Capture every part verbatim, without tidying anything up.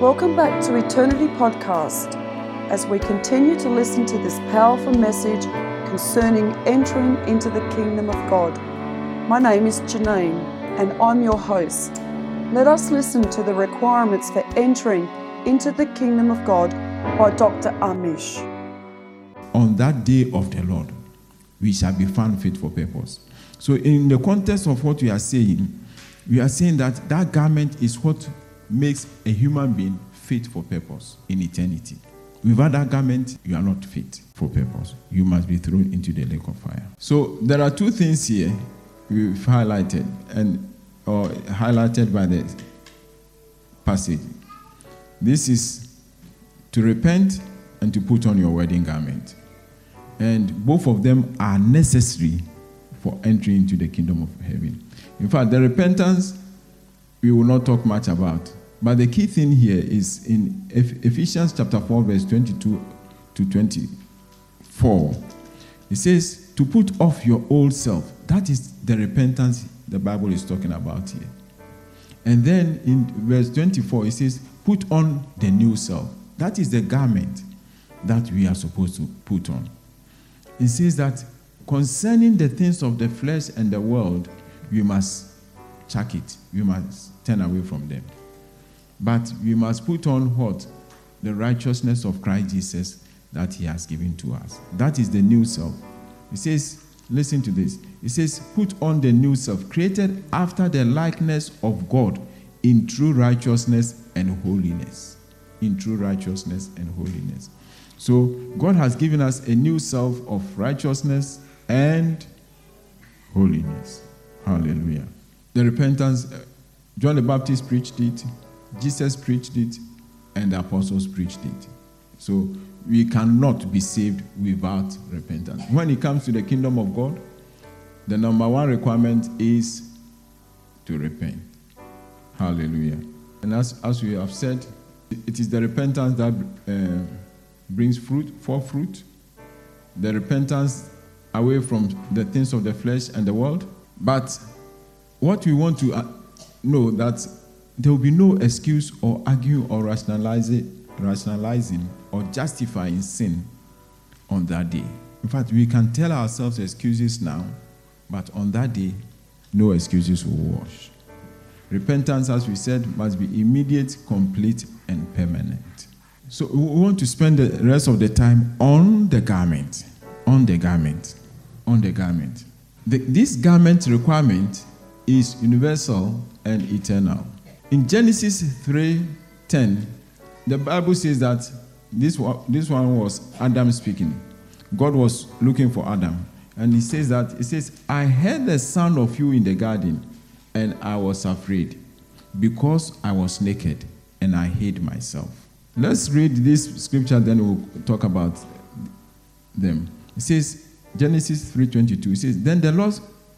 Welcome back to Eternity Podcast as we continue to listen to this powerful message concerning entering into the Kingdom of God. My name is Janine and I'm your host. Let us listen to the requirements for entering into the Kingdom of God by Doctor Amish. On that day of the Lord, we shall be found fit for purpose. So in the context of what we are saying, we are saying that that garment is what makes a human being fit for purpose in eternity. Without that garment, you are not fit for purpose. You must be thrown into the lake of fire. So there are two things here we've highlighted and or highlighted by the passage. This is to repent and to put on your wedding garment. And both of them are necessary for entry into the kingdom of heaven. In fact, the repentance we will not talk much about. But the key thing here is in Ephesians chapter four, verse twenty-two to twenty-four. It says, to put off your old self. That is the repentance the Bible is talking about here. And then in verse twenty-four, it says, put on the new self. That is the garment that we are supposed to put on. It says that concerning the things of the flesh and the world, we must chuck it. We must turn away from them. But we must put on what? The righteousness of Christ Jesus that he has given to us. That is the new self. It says, listen to this. It says, put on the new self, created after the likeness of God in true righteousness and holiness. In true righteousness and holiness. So God has given us a new self of righteousness and holiness. Hallelujah. The repentance, John the Baptist preached it, Jesus preached it, and the apostles preached it. So we cannot be saved without repentance. When it comes to the kingdom of God, the number one requirement is to repent. Hallelujah. And as, as we have said, it is the repentance that uh, brings fruit, forth fruit. The repentance away from the things of the flesh and the world. But what we want to know that there will be no excuse or arguing or rationalizing, rationalizing or justifying sin on that day. In fact, we can tell ourselves excuses now, but on that day, no excuses will wash. Repentance, as we said, must be immediate, complete, and permanent. So we want to spend the rest of the time on the garment, on the garment, on the garment. The, this garment requirement is universal and eternal. In Genesis three ten, the Bible says that this one, this one was Adam speaking. God was looking for Adam. And he says that, it says, I heard the sound of you in the garden, and I was afraid, because I was naked, and I hid myself. Let's read this scripture, then we'll talk about them. It says, Genesis three twenty-two, it says, then the Lord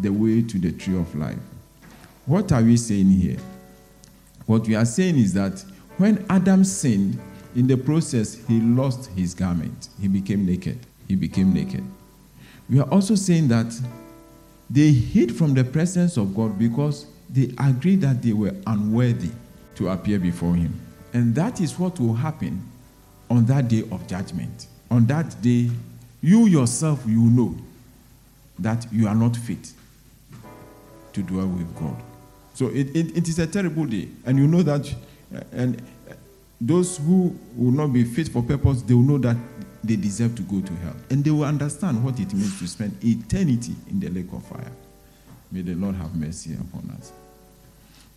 the way to the tree of life. What are we saying here? What we are saying is that when Adam sinned, in the process, he lost his garment. He became naked. He became naked. We are also saying that they hid from the presence of God because they agreed that they were unworthy to appear before him. And that is what will happen on that day of judgment. On that day, you yourself, you know that you are not fit to dwell with God. So it, it, it is a terrible day. And you know that, and those who will not be fit for purpose, they will know that they deserve to go to hell. And they will understand what it means to spend eternity in the lake of fire. May the Lord have mercy upon us.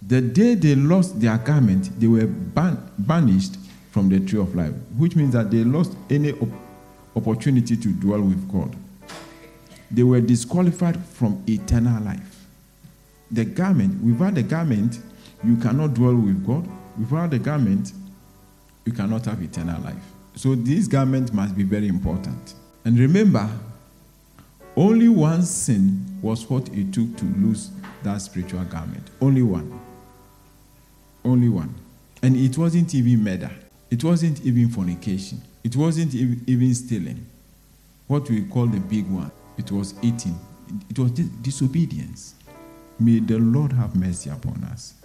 The day they lost their garment, they were ban- banished from the tree of life, which means that they lost any op- opportunity to dwell with God. They were disqualified from eternal life. The garment, without the garment, you cannot dwell with God. Without the garment, you cannot have eternal life. So this garment must be very important. And remember, only one sin was what it took to lose that spiritual garment. Only one. Only one. And it wasn't even murder. It wasn't even fornication. It wasn't even stealing. What we call the big one. It was eating. It was disobedience. May the Lord have mercy upon us.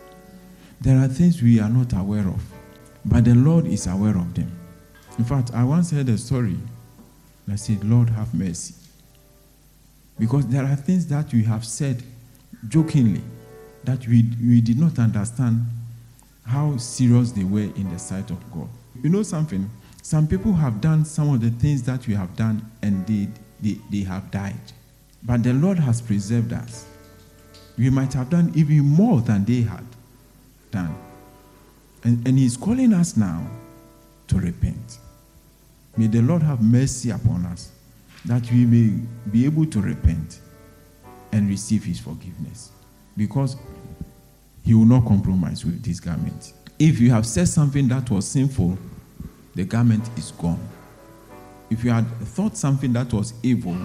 There are things we are not aware of, but the Lord is aware of them. In fact, I once heard a story that said, Lord, have mercy. Because there are things that we have said jokingly that we, we did not understand how serious they were in the sight of God. You know something? Some people have done some of the things that we have done and they, they, they have died. But the Lord has preserved us. We might have done even more than they had done. And, and he's calling us now to repent. May the Lord have mercy upon us, that we may be able to repent and receive his forgiveness. Because he will not compromise with this garment. If you have said something that was sinful, the garment is gone. If you had thought something that was evil,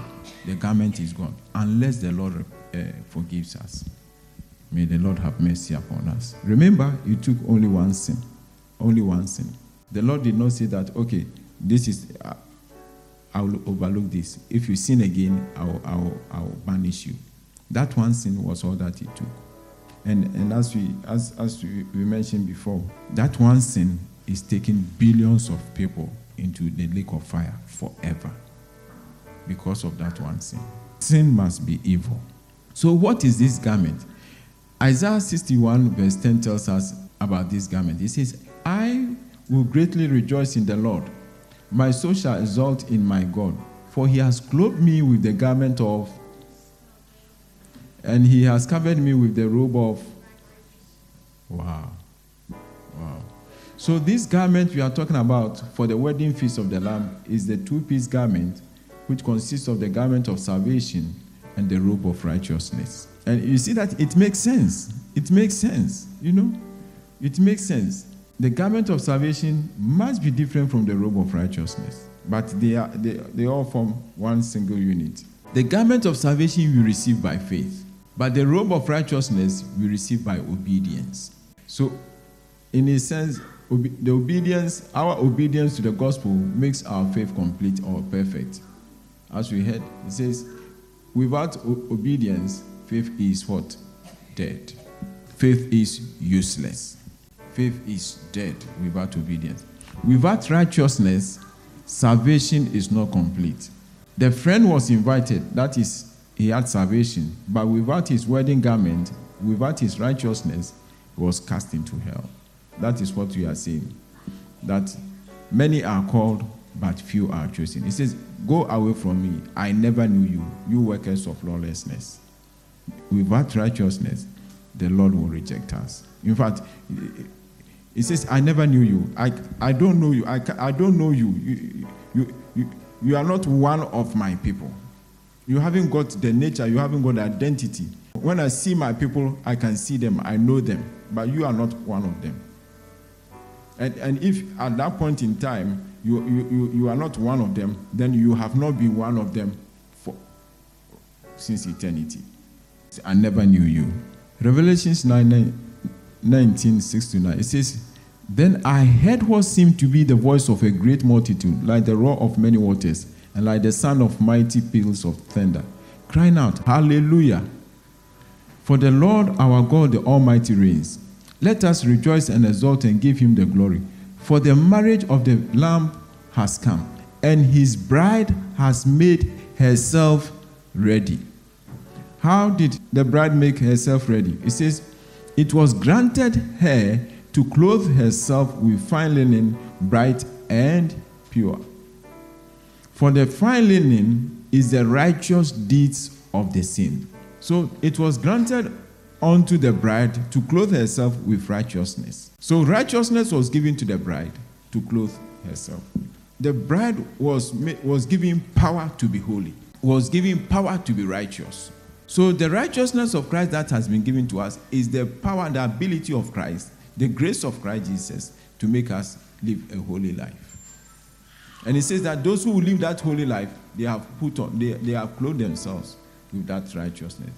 the garment is gone, unless the Lord uh, forgives us. May the Lord have mercy upon us. Remember, you took only one sin. Only one sin. The Lord did not say that, okay, this is, uh, I will overlook this. If you sin again, I will, I will, I will banish you. That one sin was all that he took. And and as we as as we, we mentioned before, that one sin is taking billions of people into the lake of fire forever because of that one sin. Sin must be evil. So what is this garment? Isaiah sixty-one verse ten tells us about this garment. It says, I will greatly rejoice in the Lord. My soul shall exult in my God, for he has clothed me with the garment of, and he has covered me with the robe of, wow, wow. So this garment we are talking about for the wedding feast of the Lamb is the two-piece garment, which consists of the garment of salvation and the robe of righteousness. And you see that it makes sense. It makes sense, you know. It makes sense. The garment of salvation must be different from the robe of righteousness, but they are they, they all form one single unit. The garment of salvation we receive by faith, but the robe of righteousness we receive by obedience. So, in a sense, ob- the obedience, our obedience to the gospel makes our faith complete or perfect. As we heard, it says, without o- obedience, faith is what? Dead. Faith is useless. Faith is dead without obedience. Without righteousness, salvation is not complete. The friend was invited, that is, he had salvation, but without his wedding garment, without his righteousness, he was cast into hell. That is what we are saying, that many are called, but few are chosen. He says, go away from me, I never knew you, you workers of lawlessness. Without righteousness, the Lord will reject us. In fact, he says, I never knew you. I, I don't know you. I, I don't know you. You, you, you. You are not one of my people. You haven't got the nature. You haven't got the identity. When I see my people, I can see them. I know them. But you are not one of them. And and if at that point in time, you, you, you, you are not one of them, then you have not been one of them for since eternity. I never knew you. Revelations nineteen six to nine, it says, then I heard what seemed to be the voice of a great multitude, like the roar of many waters, and like the sound of mighty peals of thunder, crying out, Hallelujah! For the Lord our God, the Almighty, reigns. Let us rejoice and exult and give him the glory. For the marriage of the Lamb has come, and his bride has made herself ready. How did the bride make herself ready? It says, it was granted her to clothe herself with fine linen, bright and pure. For the fine linen is the righteous deeds of the saint. So it was granted unto the bride to clothe herself with righteousness. So righteousness was given to the bride to clothe herself. The bride was, was given power to be holy, was given power to be righteous. So the righteousness of Christ that has been given to us is the power, the ability of Christ, the grace of Christ Jesus to make us live a holy life. And it says that those who live that holy life, they have put on, they, they have clothed themselves with that righteousness.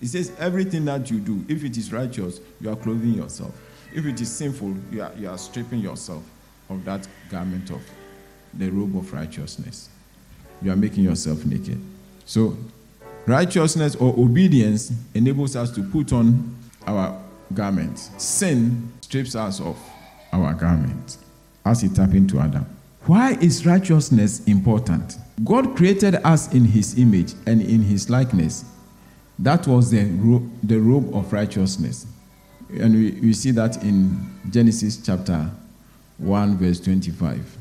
It says everything that you do, if it is righteous, you are clothing yourself. If it is sinful, you are, you are stripping yourself of that garment of the robe of righteousness. You are making yourself naked. So righteousness or obedience enables us to put on our garments. Sin strips us of our garments, as it happened to Adam. Why is righteousness important? God created us in his image and in his likeness. That was the robe, the robe of righteousness. And we, we see that in Genesis chapter one, verse twenty-five,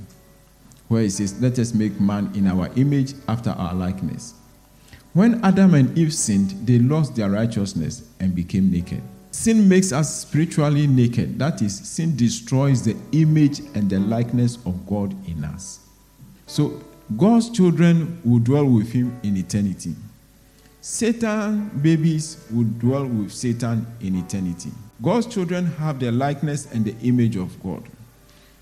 where it says, "Let us make man in our image after our likeness." When Adam and Eve sinned, they lost their righteousness and became naked. Sin makes us spiritually naked. That is, sin destroys the image and the likeness of God in us. So God's children will dwell with him in eternity. Satan babies will dwell with Satan in eternity. God's children have the likeness and the image of God.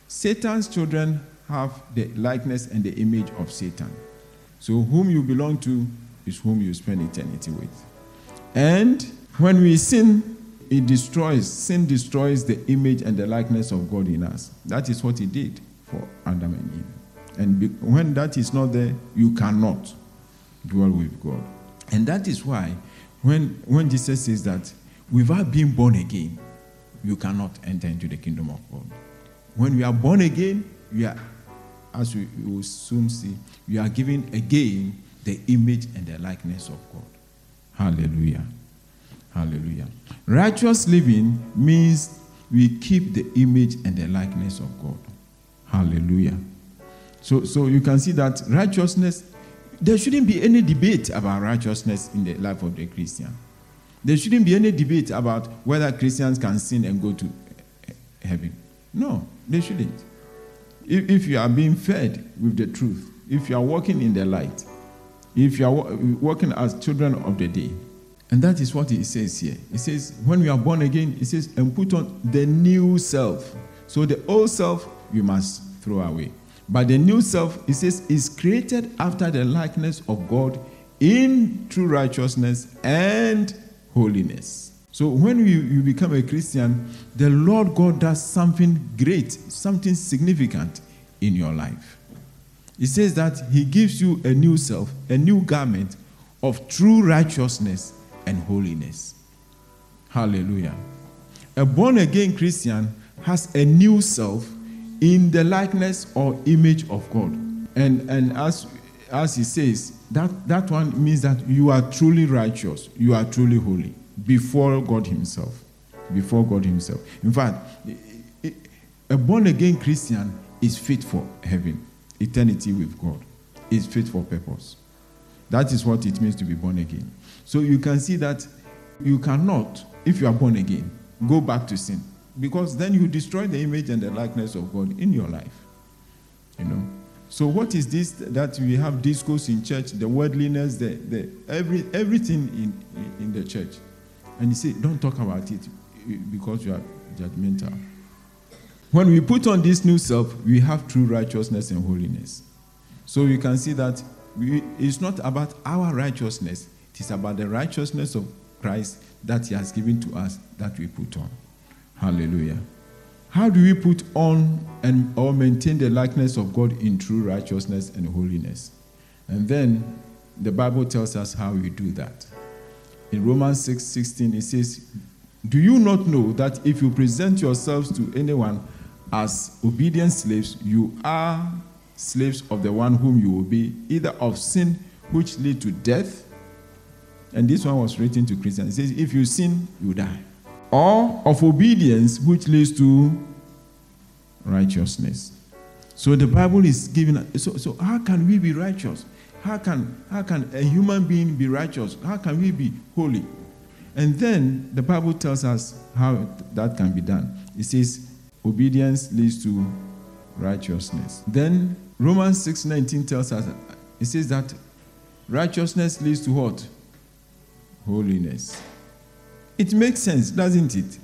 Satan's children have the likeness and the image of Satan. So whom you belong to is whom you spend eternity with. And when we sin, It destroys, sin destroys the image and the likeness of God in us. That is what it did for Adam and Eve. And be, when that is not there, you cannot dwell with God. And that is why when, when Jesus says that without being born again, you cannot enter into the kingdom of God. When we are born again, we are, as we will soon see, we are given again the image and the likeness of God. Hallelujah. Hallelujah. Righteous living means we keep the image and the likeness of God. Hallelujah. So, so you can see that righteousness, there shouldn't be any debate about righteousness in the life of the Christian. There shouldn't be any debate about whether Christians can sin and go to heaven. No, they shouldn't. If, if you are being fed with the truth, if you are walking in the light, if you are walking as children of the day. And that is what it says here. It says, when we are born again, it says, and put on the new self. So the old self, you must throw away. But the new self, it says, is created after the likeness of God in true righteousness and holiness. So when you, you become a Christian, the Lord God does something great, something significant in your life. It says that he gives you a new self, a new garment of true righteousness and holiness. Hallelujah. A born-again Christian has a new self in the likeness or image of God. And, and as, as he says, that, that one means that you are truly righteous, you are truly holy before God himself. Before God himself. In fact, a born-again Christian is fit for heaven, eternity with God, is fit for purpose. That is what it means to be born again. So you can see that you cannot, if you are born again, go back to sin. Because then you destroy the image and the likeness of God in your life. You know. So what is this that we have discourse in church, the worldliness, the, the every everything in, in the church. And you say, don't talk about it because you are judgmental. When we put on this new self, we have true righteousness and holiness. So you can see that we, it's not about our righteousness. It is about the righteousness of Christ that he has given to us that we put on. Hallelujah. How do we put on and or maintain the likeness of God in true righteousness and holiness? And then the Bible tells us how we do that. In Romans six sixteen, it says, "Do you not know that if you present yourselves to anyone as obedient slaves, you are slaves of the one whom you obey, either of sin which lead to death," and this one was written to Christians. It says, if you sin, you die. Or of obedience which leads to righteousness. So the Bible is giving, so, so how can we be righteous? How can, how can a human being be righteous? How can we be holy? And then the Bible tells us how that can be done. It says, obedience leads to righteousness. Then Romans six nineteen tells us, it says that righteousness leads to what? Holiness. It makes sense, doesn't it?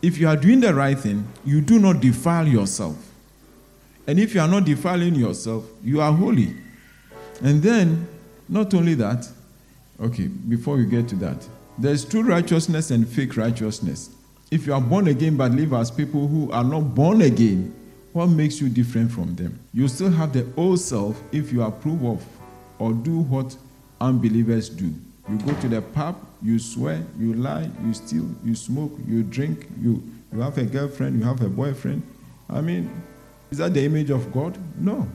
If you are doing the right thing, you do not defile yourself. And if you are not defiling yourself, you are holy. And then, not only that, okay, before we get to that, there's true righteousness and fake righteousness. If you are born again but live as people who are not born again, what makes you different from them? You still have the old self if you approve of or do what unbelievers do. You go to the pub, you swear, you lie, you steal, you smoke, you drink, you, you have a girlfriend, you have a boyfriend. I mean, is that the image of God? No.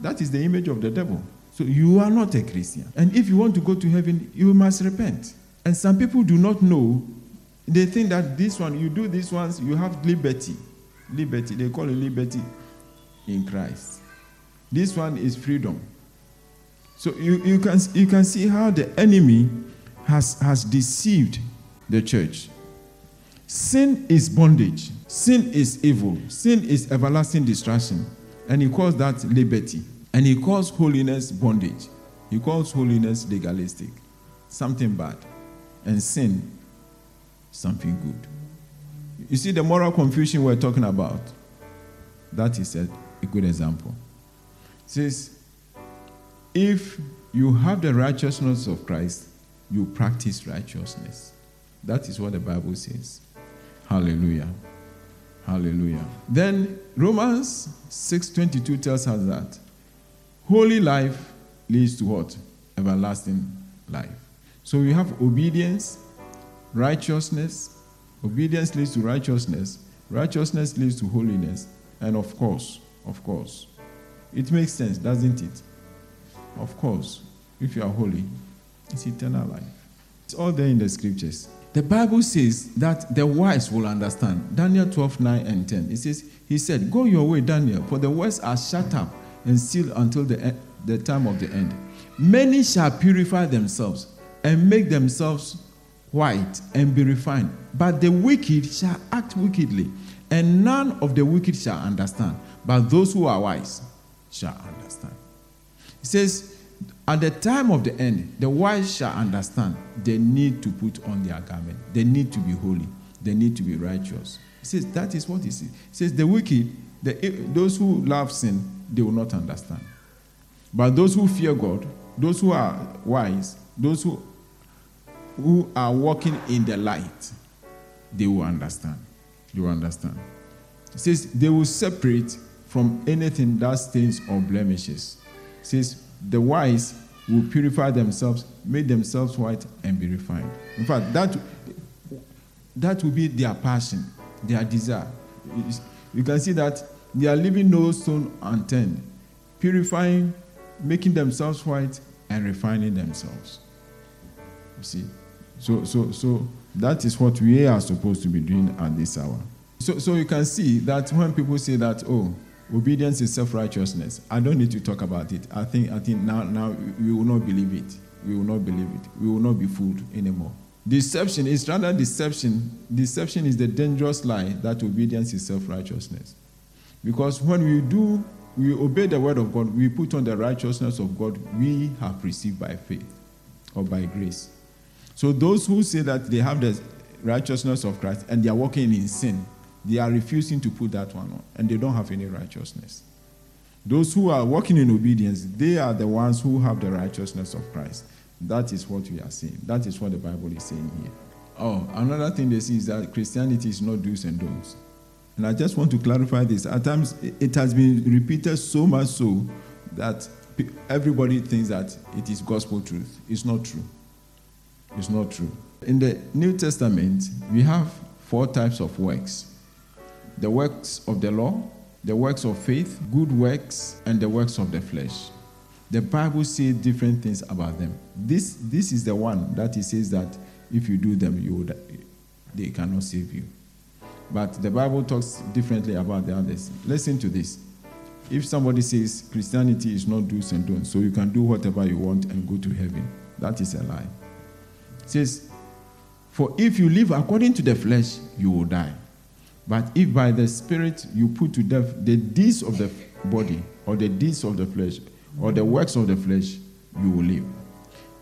That is the image of the devil. So you are not a Christian. And if you want to go to heaven, you must repent. And some people do not know. They think that this one, you do these ones, you have liberty. Liberty, they call it liberty in Christ. This one is freedom. So you, you can you can see how the enemy has, has deceived the church. Sin is bondage. Sin is evil. Sin is everlasting destruction. And he calls that liberty. And he calls holiness bondage. He calls holiness legalistic. Something bad. And sin, something good. You see the moral confusion we're talking about? That is a, a good example. It says, if you have the righteousness of Christ, you practice righteousness. That is what the Bible says. Hallelujah. Hallelujah. Then Romans six twenty-two tells us that holy life leads to what? Everlasting life. So we have obedience, righteousness. Obedience leads to righteousness. Righteousness leads to holiness. And of course, of course, it makes sense, doesn't it? Of course, if you are holy, it's eternal life. It's all there in the scriptures. The Bible says that the wise will understand. Daniel twelve, nine and ten. It says, he said, go your way, Daniel, for the words are shut up and sealed until the, e- the time of the end. Many shall purify themselves and make themselves white and be refined. But the wicked shall act wickedly, and none of the wicked shall understand. But those who are wise shall understand. It says, at the time of the end, the wise shall understand they need to put on their garment. They need to be holy. They need to be righteous. It says, that is what it says. It says, the wicked, the, those who love sin, they will not understand. But those who fear God, those who are wise, those who, who are walking in the light, they will understand. They will understand. It says, they will separate from anything that stains or blemishes. It says, the wise will purify themselves, make themselves white, and be refined. In fact, that, that will be their passion, their desire. You can see that they are leaving no stone unturned, purifying, making themselves white, and refining themselves. You see? So, so, so that is what we are supposed to be doing at this hour. So, so you can see that when people say that, oh, obedience is self-righteousness. I don't need to talk about it. I think I think now, now we will not believe it. We will not believe it. We will not be fooled anymore. Deception is rather deception. Deception is the dangerous lie that obedience is self-righteousness. Because when we do, we obey the word of God, we put on the righteousness of God we have received by faith or by grace. So those who say that they have the righteousness of Christ and they are walking in sin, they are refusing to put that one on, and they don't have any righteousness. Those who are walking in obedience, they are the ones who have the righteousness of Christ. That is what we are saying. That is what the Bible is saying here. Oh, another thing they see is that Christianity is not do's and don'ts. And I just want to clarify this. At times, it has been repeated so much so that everybody thinks that it is gospel truth. It's not true. It's not true. In the New Testament, we have four types of works. The works of the law, the works of faith, good works, and the works of the flesh. The Bible says different things about them. This this is the one that it says that if you do them, you would, they cannot save you. But the Bible talks differently about the others. Listen to this. If somebody says Christianity is not do's and don'ts, so you can do whatever you want and go to heaven, that is a lie. It says, for if you live according to the flesh, you will die. But if by the Spirit you put to death the deeds of the body, or the deeds of the flesh, or the works of the flesh, you will live.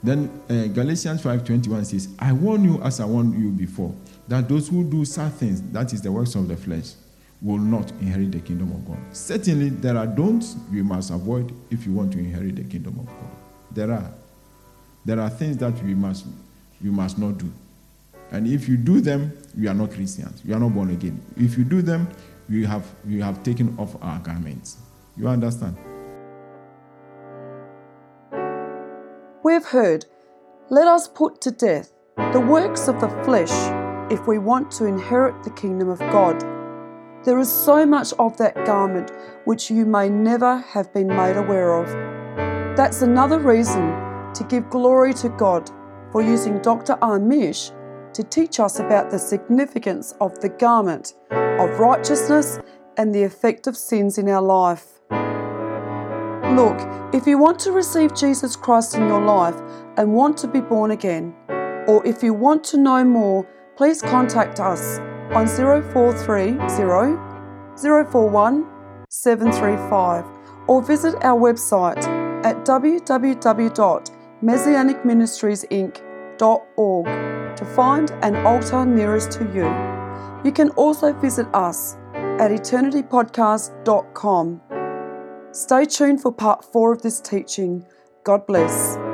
Then uh, Galatians five twenty-one says, I warn you as I warned you before, that those who do such things, that is the works of the flesh, will not inherit the kingdom of God. Certainly, there are don'ts you must avoid if you want to inherit the kingdom of God. There are. There are things that we must, you must not do. And if you do them, you are not Christians. You are not born again. If you do them, you have, you have taken off our garments. You understand? We've heard, let us put to death the works of the flesh if we want to inherit the kingdom of God. There is so much of that garment which you may never have been made aware of. That's another reason to give glory to God for using Doctor Amish to teach us about the significance of the garment of righteousness and the effect of sins in our life. Look, if you want to receive Jesus Christ in your life and want to be born again, or if you want to know more, please contact us on zero four three zero, zero four one, seven three five or visit our website at w w w dot messianic ministries inc dot org to find an altar nearest to you. You can also visit us at eternity podcast dot com. Stay tuned for part four of this teaching. God bless.